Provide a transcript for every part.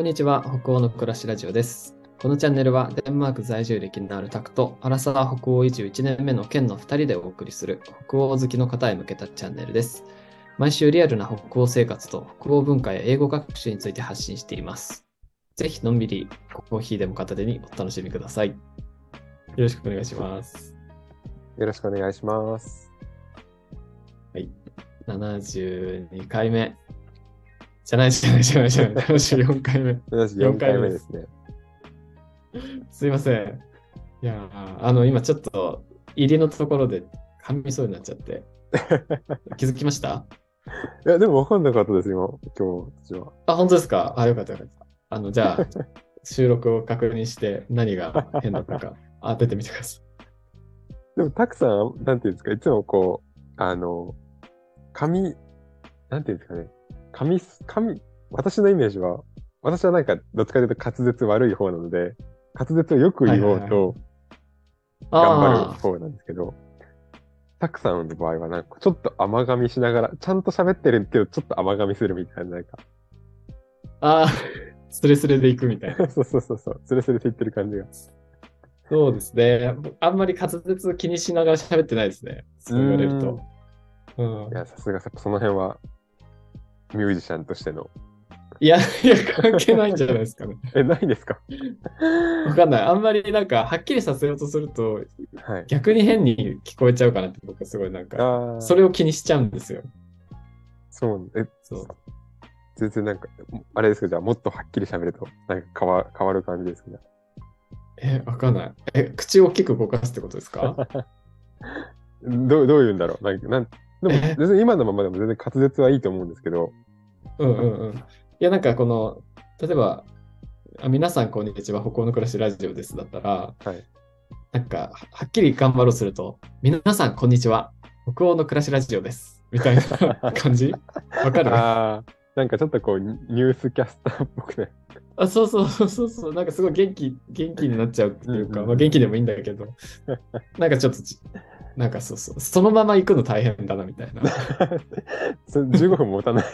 こんにちは、北欧の暮らしラジオです。このチャンネルはデンマーク在住歴のあるタクとアラサー北欧移住1年目のケンの2人でお送りする北欧好きの方へ向けたチャンネルです。毎週リアルな北欧生活と北欧文化や英語学習について発信しています。ぜひのんびりコーヒーでも片手にお楽しみください。よろしくお願いします。よろしくお願いします。はい、72回目。じゃない。4回目ですね。すいません。いや、今ちょっと入りのところで噛みそうになっちゃって。気づきました？いや、でも分かんなかったです、今日私は。あ、本当ですか？あ、よかった。じゃあ、収録を確認して何が変だったか当ててみてください。でも、たくさん、なんていうんですか、いつもこう、なんていうんですかね。私のイメージは、私はなんか、どっちかというと滑舌悪い方なので、滑舌をよく言おうと、頑張る方なんですけど、タクさんの場合は、なんか、ちょっと甘噛みしながら、ちゃんと喋ってるけど、ちょっと甘噛みするみたいな、なんか。ああ、スレスレでいくみたいな。そう、スレスレでいってる感じが。そうですね。あんまり滑舌気にしながら喋ってないですね。そう言われると。いや、さすが、その辺は。ミュージシャンとしての。いや、関係ないんじゃないですかね。ないですか？わかんない。あんまりなんか、はっきりさせようとすると、はい、逆に変に聞こえちゃうかなって、僕はすごいなんか、それを気にしちゃうんですよ。そう、そう。全然なんか、あれですか、じゃあ、もっとはっきり喋ると、なんか変わる感じですかね。わかんない。口を大きく動かすってことですか？どういうんだろう。でも別に今のままでも全然滑舌はいいと思うんですけど。いや、なんかこの、例えば、皆さんこんにちは、北欧の暮らしラジオですだったら、はい、なんか、はっきり頑張ろうすると、皆さんこんにちは、北欧の暮らしラジオです、みたいな感じわかる？なんかちょっとこう、ニュースキャスターっぽくね。そう、なんかすごい元気になっちゃうっていうか、まあ元気でもいいんだけど、なんかちょっと、なんかそう、そのまま行くの大変だなみたいな。15分持たない。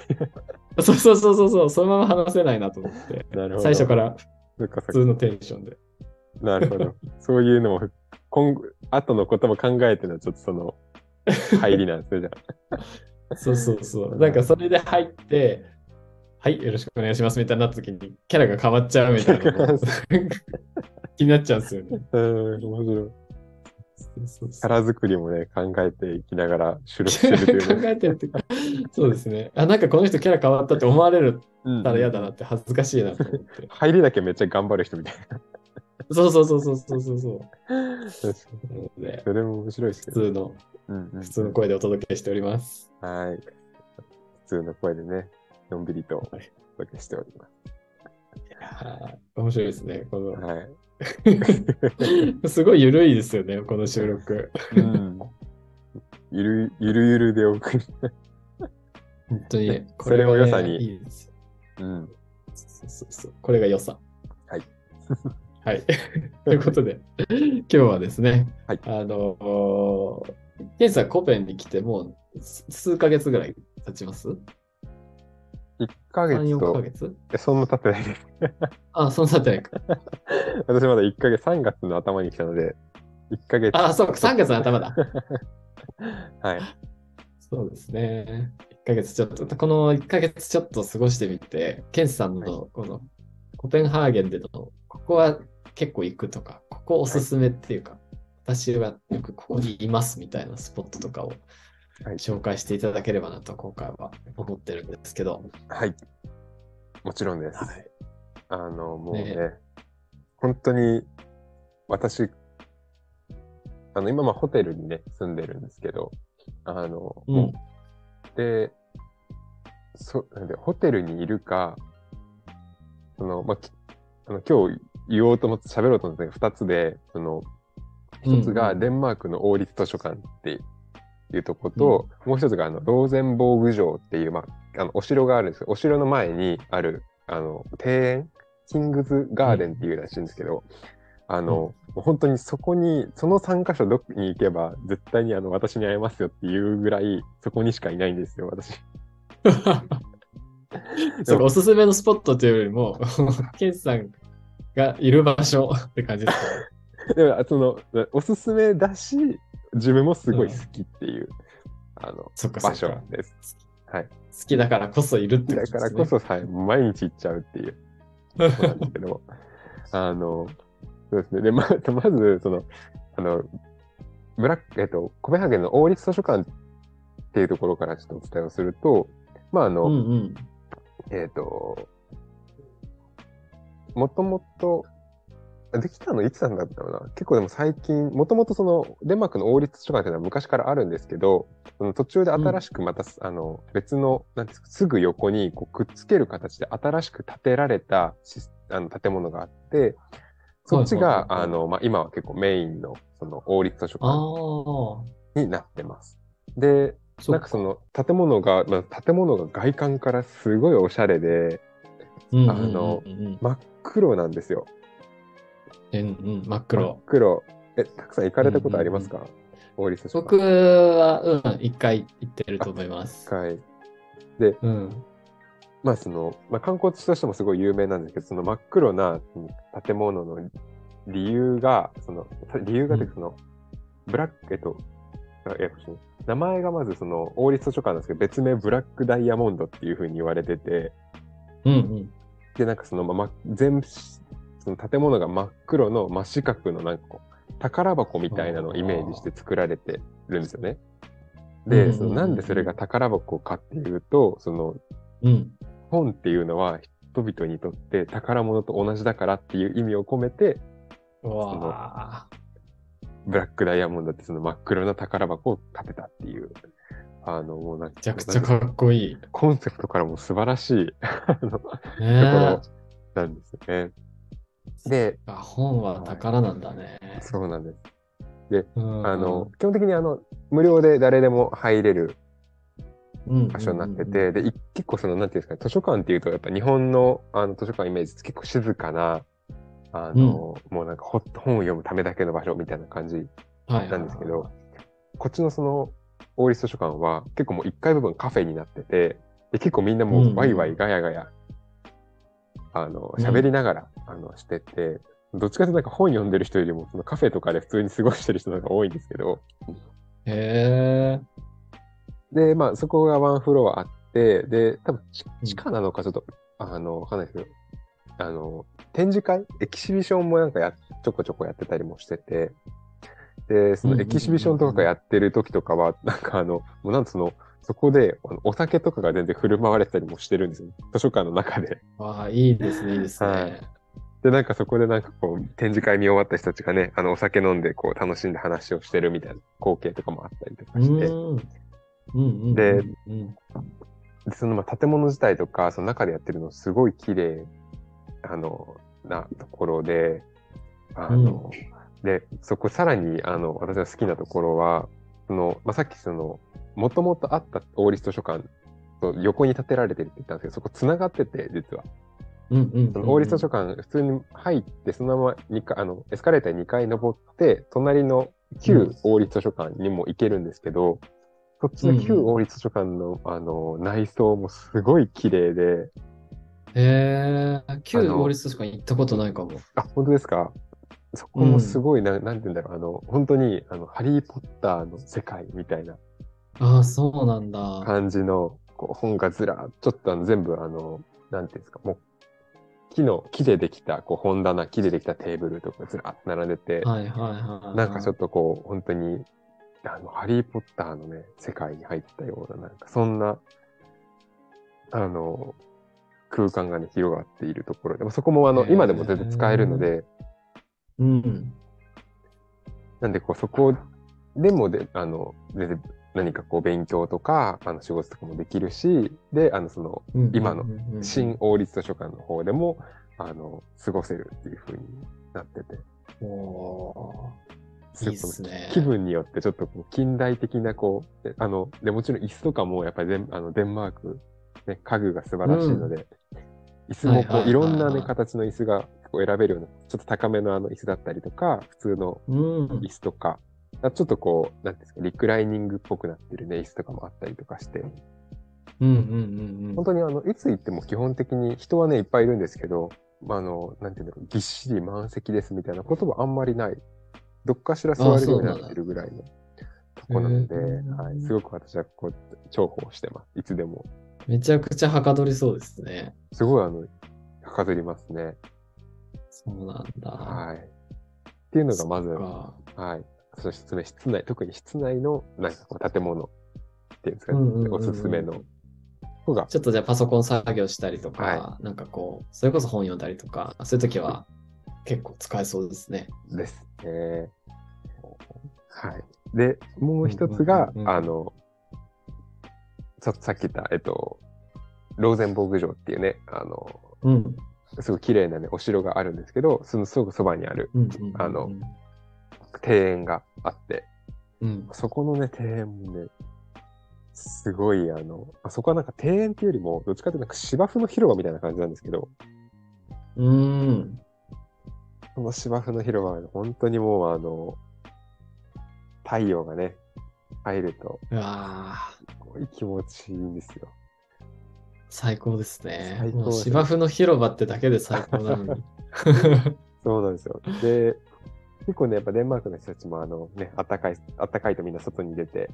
そう、そのまま話せないなと思って。なるほど。最初から普通のテンションで。なるほど。そういうのも後のことも考えてのちょっとその入りなんですねじゃあ。そう、なんかそれで入って、はいよろしくお願いしますみたいな時にキャラが変わっちゃうみたいな。気になっちゃうんですよね。面白い。皿作りもね考えていきながら収録してるという、ね、考えてるってそうですね。なんかこの人キャラ変わったって思われるたら嫌だなって恥ずかしいなと思って、入りだけめっちゃ頑張る人みたいな。そうそれも面白いですけど、普通の声でお届けしております。はい、普通の声でねのんびりとお届けしております。いや面白いですねこの、はい。すごいゆるいですよねこの収録。ゆるでおく。本当にこれ、ね、それを良さに。いいです。そう、これが良さ。はい。はい。ということで今日はですね、はい、ケンさんコペンに来てもう数ヶ月ぐらい経ちます？1ヶ月と3、4ヶ月？そんな経ってないです。そんな経ってないか。私まだ1ヶ月、3月の頭に来たので、1ヶ月。そうか、3月の頭だ。はい。そうですね。1ヶ月ちょっと、この1ヶ月ちょっと過ごしてみて、ケンさんのこのコペンハーゲンでの、ここは結構行くとか、ここおすすめっていうか、私はよくここにいますみたいなスポットとかを。紹介していただければなと今回は思ってるんですけど。はい、もちろんです。はい、もうね、本当に私、今まあホテルにね、住んでるんですけど、で、なんでホテルにいるか、今日言おうと思って喋ろうと思って2つで、1つがデンマークの王立図書館っていうとこと、もう一つがローゼンボーグ城っていう、お城があるんですけど、お城の前にある庭園、キングズガーデンっていうらしいんですけど、本当にそこに、その3カ所どこに行けば絶対に私に会えますよっていうぐらい、そこにしかいないんですよ、私。そう、おすすめのスポットというよりもケンさんがいる場所って感じですでもそのおすすめだし自分もすごい好きっていう、うん、場所です。はい、好きだからこそいるってことですね。だからこそ、はい、毎日行っちゃうっていうことなんですけどもそうですね。でまずそのコペンハーゲンの王立図書館っていうところからちょっとお伝えをすると、まあうんうん、もともとできたのいつなんだったのかな。結構でも最近、もともとそのデンマークの王立図書館っていうのは昔からあるんですけど、その途中で新しくまた、うん、別のなんですか、すぐ横にこうくっつける形で新しく建てられた建物があって、そっちが、まあ、今は結構メインのその王立図書館になってます。で、なんかその建物が外観からすごいおしゃれで、真っ黒なんですよ。真っ黒。たくさん行かれたことありますか？王立図書館。僕は、一回行ってると思います。で、まあ観光地としてもすごい有名なんですけど、その真っ黒な建物の理由がで、ブラック、名前がまずその王立図書館なんですけど、別名ブラックダイヤモンドっていう風に言われてて、で、なんかそのその建物が真っ黒の真四角のなんかこう宝箱みたいなのをイメージして作られてるんですよね。で、なんでそれが宝箱かっていうと、本っていうのは人々にとって宝物と同じだからっていう意味を込めて、ブラックダイヤモンドってその真っ黒な宝箱を建てたっていう。もうなんかめちゃくちゃかっこいい。コンセプトからも素晴らしいところなんですよね。で、本は宝なんだね。そうなんです。で、基本的に無料で誰でも入れる場所になってて、で、結構なんていうんですかね、図書館っていうと、やっぱ日本の図書館イメージって結構静かな、もうなんか本を読むためだけの場所みたいな感じなんですけど、こっちのその王立図書館は結構もう1階部分カフェになってて、で、結構みんなもうワイワイガヤガヤ、喋りながら、してて、どっちかというとなんか本読んでる人よりもそのカフェとかで普通に過ごしてる人の方が多いんですけど。へー。で、まあそこがワンフロアあって、で、多分地下なのかちょっと、わかんないですけど、展示会、エキシビションもなんかちょこちょこやってたりもしてて、で、そのエキシビションとかがやってる時とかは、なんかもうなんとそこでお酒とかが全然振る舞われたりもしてるんですよ、図書館の中で。わあ、いいですね、いいですね。はい、で、なんかそこでなんかこう、展示会見終わった人たちがね、お酒飲んでこう、楽しんで話をしてるみたいな光景とかもあったりとかして。で、その建物自体とか、その中でやってるのすごい綺麗なところで、で、そこさらに、私の好きなところは、さっきもともとあった王立図書館と横に建てられてるって言ったんですけど、そこ繋がってて、実は。王立図書館、普通に入って、そのままエスカレーター2階登って、隣の旧王立図書館にも行けるんですけど、そっちの旧王立図書館の、内装もすごい綺麗で。へぇー、旧王立図書館行ったことないかも。あ、本当ですか？そこもすごい、なんて言うんだろう、本当に、ハリー・ポッターの世界みたいな。ああ、そうなんだ。感じの、こう、本がずらーっと、ちょっと全部、なんていうんですか、もう、木でできた、こう、本棚、木でできたテーブルとかずらーっと並んでて、なんかちょっとこう、本当に、ハリー・ポッターのね、世界に入ったような、なんか、そんな、空間がね、広がっているところで、そこも今でも全然使えるので、なんでこうそこでも全然何かこう勉強とか仕事とかもできるし、で今の新王立図書館の方でも過ごせるっていう風になってて、いいっすね。気分によってちょっとこう近代的なこうでもちろん椅子とかもやっぱりデンマーク、ね、家具が素晴らしいので、椅子もこういろんなね形の椅子が選べるような、ちょっと高めの椅子だったりとか、普通の椅子とか、ちょっとこう、なんていうんですか、リクライニングっぽくなってるね、椅子とかもあったりとかして、本当にいつ行っても基本的に人はねいっぱいいるんですけど、なんていうんだろう、ぎっしり満席ですみたいな言葉あんまりない、どっかしら座れるようになってるぐらいのとこなので、はい、すごく私はこう重宝してます。いつでもめちゃくちゃはかどりそうですね。すごいはかどりますね。そうなんだ、はい、っていうのがまず、はい、そして室内、特に室内のなんかこう建物っていうんですかね、おすすめのがちょっとじゃあパソコン作業したりとか、はい、なんかこうそれこそ本読んだりとかそういう時は結構使えそうですね。ですね。はい。でもう一つが、さっき言ったローゼンボーグ城っていうねすごい綺麗なねお城があるんですけど、そのすぐそばにある、庭園があって、そこのね庭園もね。すごいあそこはなんか庭園っていうよりもどっちかというとなんか芝生の広場みたいな感じなんですけど、この芝生の広場は本当にもう太陽がね入るとすごい気持ちいいんですよ。最高ですね。最高ですね。もう芝生の広場ってだけで最高なのにそうなんですよ。で結構ねやっぱデンマークの人たちもね暖かいとみんな外に出て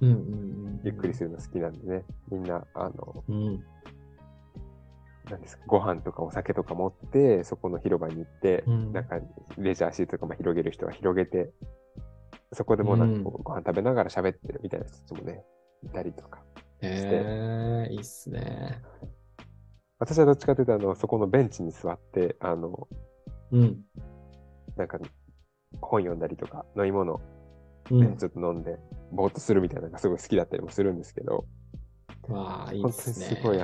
ゆっくりするの好きなんでね、みんななんですか、ご飯とかお酒とか持ってそこの広場に行って、なんかレジャーシートとかも広げる人は広げて、そこでもなんかご飯食べながら喋ってるみたいな人たちもねいたりとかして、いいっすね。私はどっちかというとそこのベンチに座ってなんか本読んだりとか飲み物ね、ちょっと飲んでぼーっとするみたいなのがすごい好きだったりもするんですけど、いいですね。本当にすごい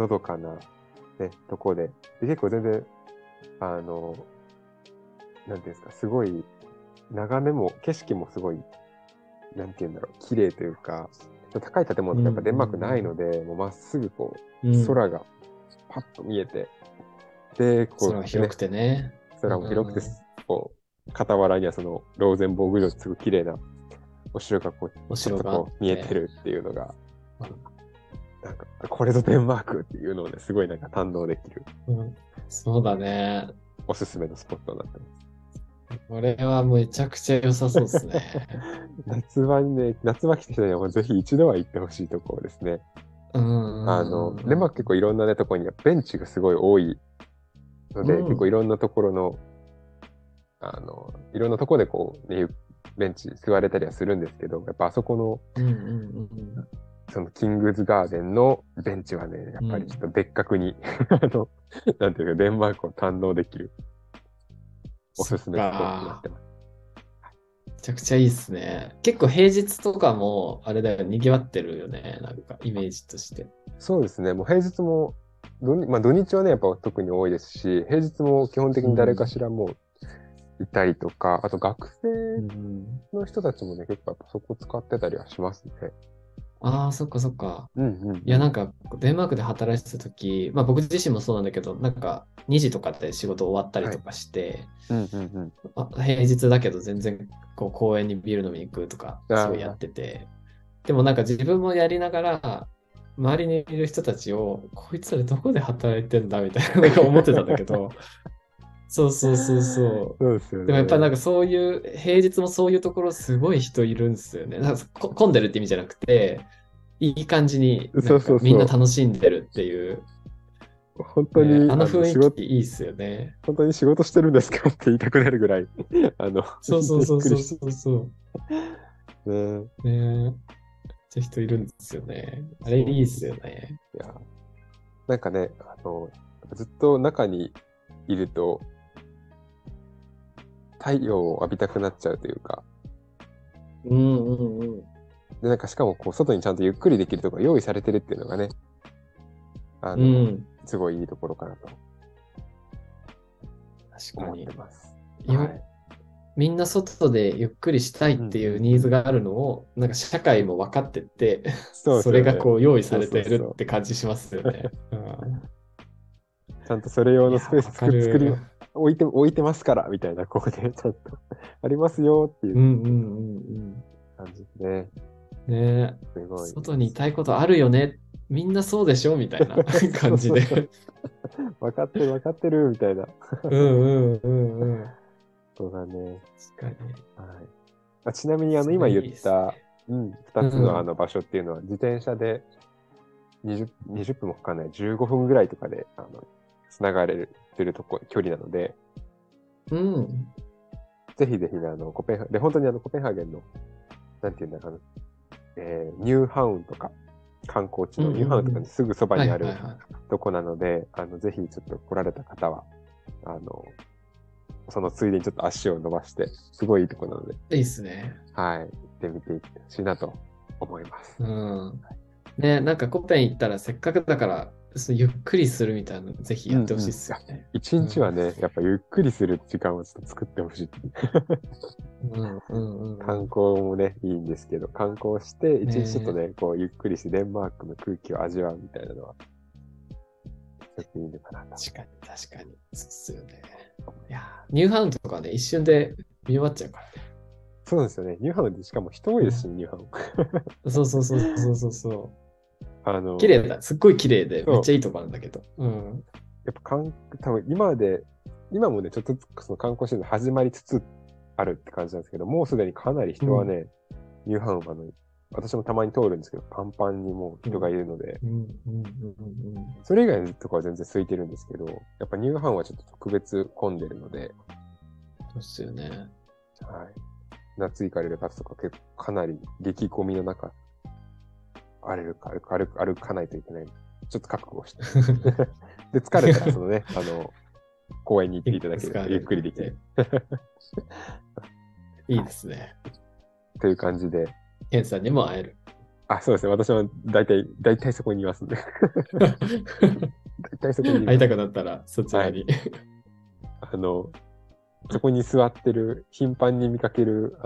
のどかな、ね、とこで、結構全然なんていうんですか、すごい眺めも景色もすごいなんていうんだろう、綺麗というか高い建物がやっぱデンマークないので、もうまっすぐこう空がパッと見えて、でこう、ね、空も広くてね、空も広くてこう傍らにはそのローゼンボーグ城ってすごい綺麗なお城がこうちょっとこう見えてるっていうのが、なんかこれぞデンマークっていうのをねすごいなんか堪能できる、そうだね、おすすめのスポットになってます。これはもうめちゃくちゃ良さそうですね夏場来た人にはもうぜひ一度は行ってほしいところですね。デンマーク結構いろんなねところにベンチがすごい多いので、結構いろんなところのいろんなとこでこう、ね、ベンチ座れたりはするんですけど、やっぱあそこ の,、そのキングズガーデンのベンチはねやっぱりちょっと別格に、なんていうかデンマークを堪能できるおすすめスポットになってます。めちゃくちゃいいですね。結構平日とかもあれだよ、にぎわってるよね、なんかイメージとして。そうですね、もう平日も土日はねやっぱ特に多いですし、平日も基本的に誰かしらもう、いたりとか、あと学生の人たちもね、結構そこ使ってたりはしますね。そっかそっか。いやなんかデンマークで働いてた時、僕自身もそうなんだけど、なんか2時とかで仕事終わったりとかして、平日だけど全然こう公園にビール飲みに行くとかすごいやってて、でもなんか自分もやりながら周りにいる人たちをこいつらどこで働いてんだみたいなのが思ってたんだけど。そうですよね。でもやっぱなんかそういう平日もそういうところすごい人いるんですよね。なんか混んでるって意味じゃなくて、いい感じになんかみんな楽しんでるっていう。本当に、あの雰囲気いいっすよね。本当に仕事してるんですかって言いたくなるぐらいそうねえ、人いるんですよね。あれいいっすよね。いやなんかねずっと中にいると太陽を浴びたくなっちゃうというか、でなんかしかもこう外にちゃんとゆっくりできるところ用意されてるっていうのがね、すごいいいところかなと思ってます。確かに、みんな外でゆっくりしたいっていうニーズがあるのを、なんか社会も分かってて、それがこう用意されてるって感じしますよね。ちゃんとそれ用のスペース作り置いてますからみたいな、ここでちゃんとありますよっていう感じですね。ねえ、ごい。外にいたいことあるよね。みんなそうでしょみたいな感じで。分かってる分かってるみたいな。うんうんうんうん。そうだね。確かに。はい。あ、ちなみに今言った2つの場所っていうのは、自転車で20分もかかんない15分ぐらいとかでつながれてるとこ距離なので、うん、ぜひぜひ、ね、本当にコペンハーゲンのなんていうんだろう、ニューハウンとか観光地のニューハウンとかにすぐそばにあるとこなので、ぜひちょっと来られた方はそのついでにちょっと足を伸ばして、すごいいいとこなので、いいですね、はい、行ってみてほしいなと思います、うんね、なんかコペン行ったらせっかくだからゆっくりするみたいなのぜひやってほしいですよね。一、うんうん、日はね、やっぱゆっくりする時間をちょっと作ってほしいうんうん、うん、観光もねいいんですけど、観光して一日ちょっとね、こうゆっくりしてデンマークの空気を味わうみたいなのはちょっといいのかな。確かに確かに、そうですよね。いやニューハウンとかね、一瞬で見終わっちゃうからね。そうですよね。ニューハウンでしかも人多いですし、ニューハウン。そうそうそうそうそうそう。綺麗だ、すっごい綺麗でめっちゃいいとこなんだけど、うん、やっぱ多分今もねちょっとずつその観光シーズン始まりつつあるって感じなんですけど、もうすでにかなり人はね、うん、ニューハウン私もたまに通るんですけど、パンパンにもう人がいるので、それ以外のとこは全然空いてるんですけど、やっぱニューハウンはちょっと特別混んでるので、そうですよね、はい、夏行かれる方とか結構かなり激混みの中歩かないといけない。ちょっと覚悟して。で、疲れたら、公園に行っていただけるとゆっくりできる。いいですね。という感じで。ケンさんにも会える。あ、そうですね。私は大体そこにいますんで。大体そこにいます。会いたくなったら、そちらに、はい。そこに座ってる、頻繁に見かける、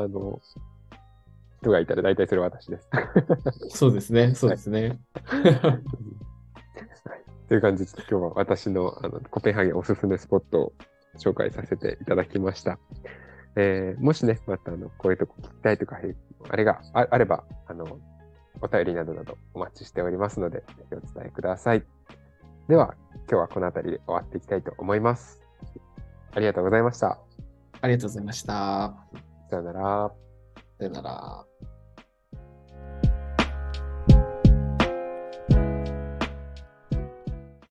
人がいたら大体それは私です。そうですね、そうですね。はい、という感じで今日は私のコペンハーゲンおすすめスポットを紹介させていただきました。もしね、またこういうとこ聞きたいとかあれがあればお便りなどなどお待ちしておりますのでお伝えください。では今日はこの辺りで終わっていきたいと思います。ありがとうございました。ありがとうございました。さよなら。さよなら。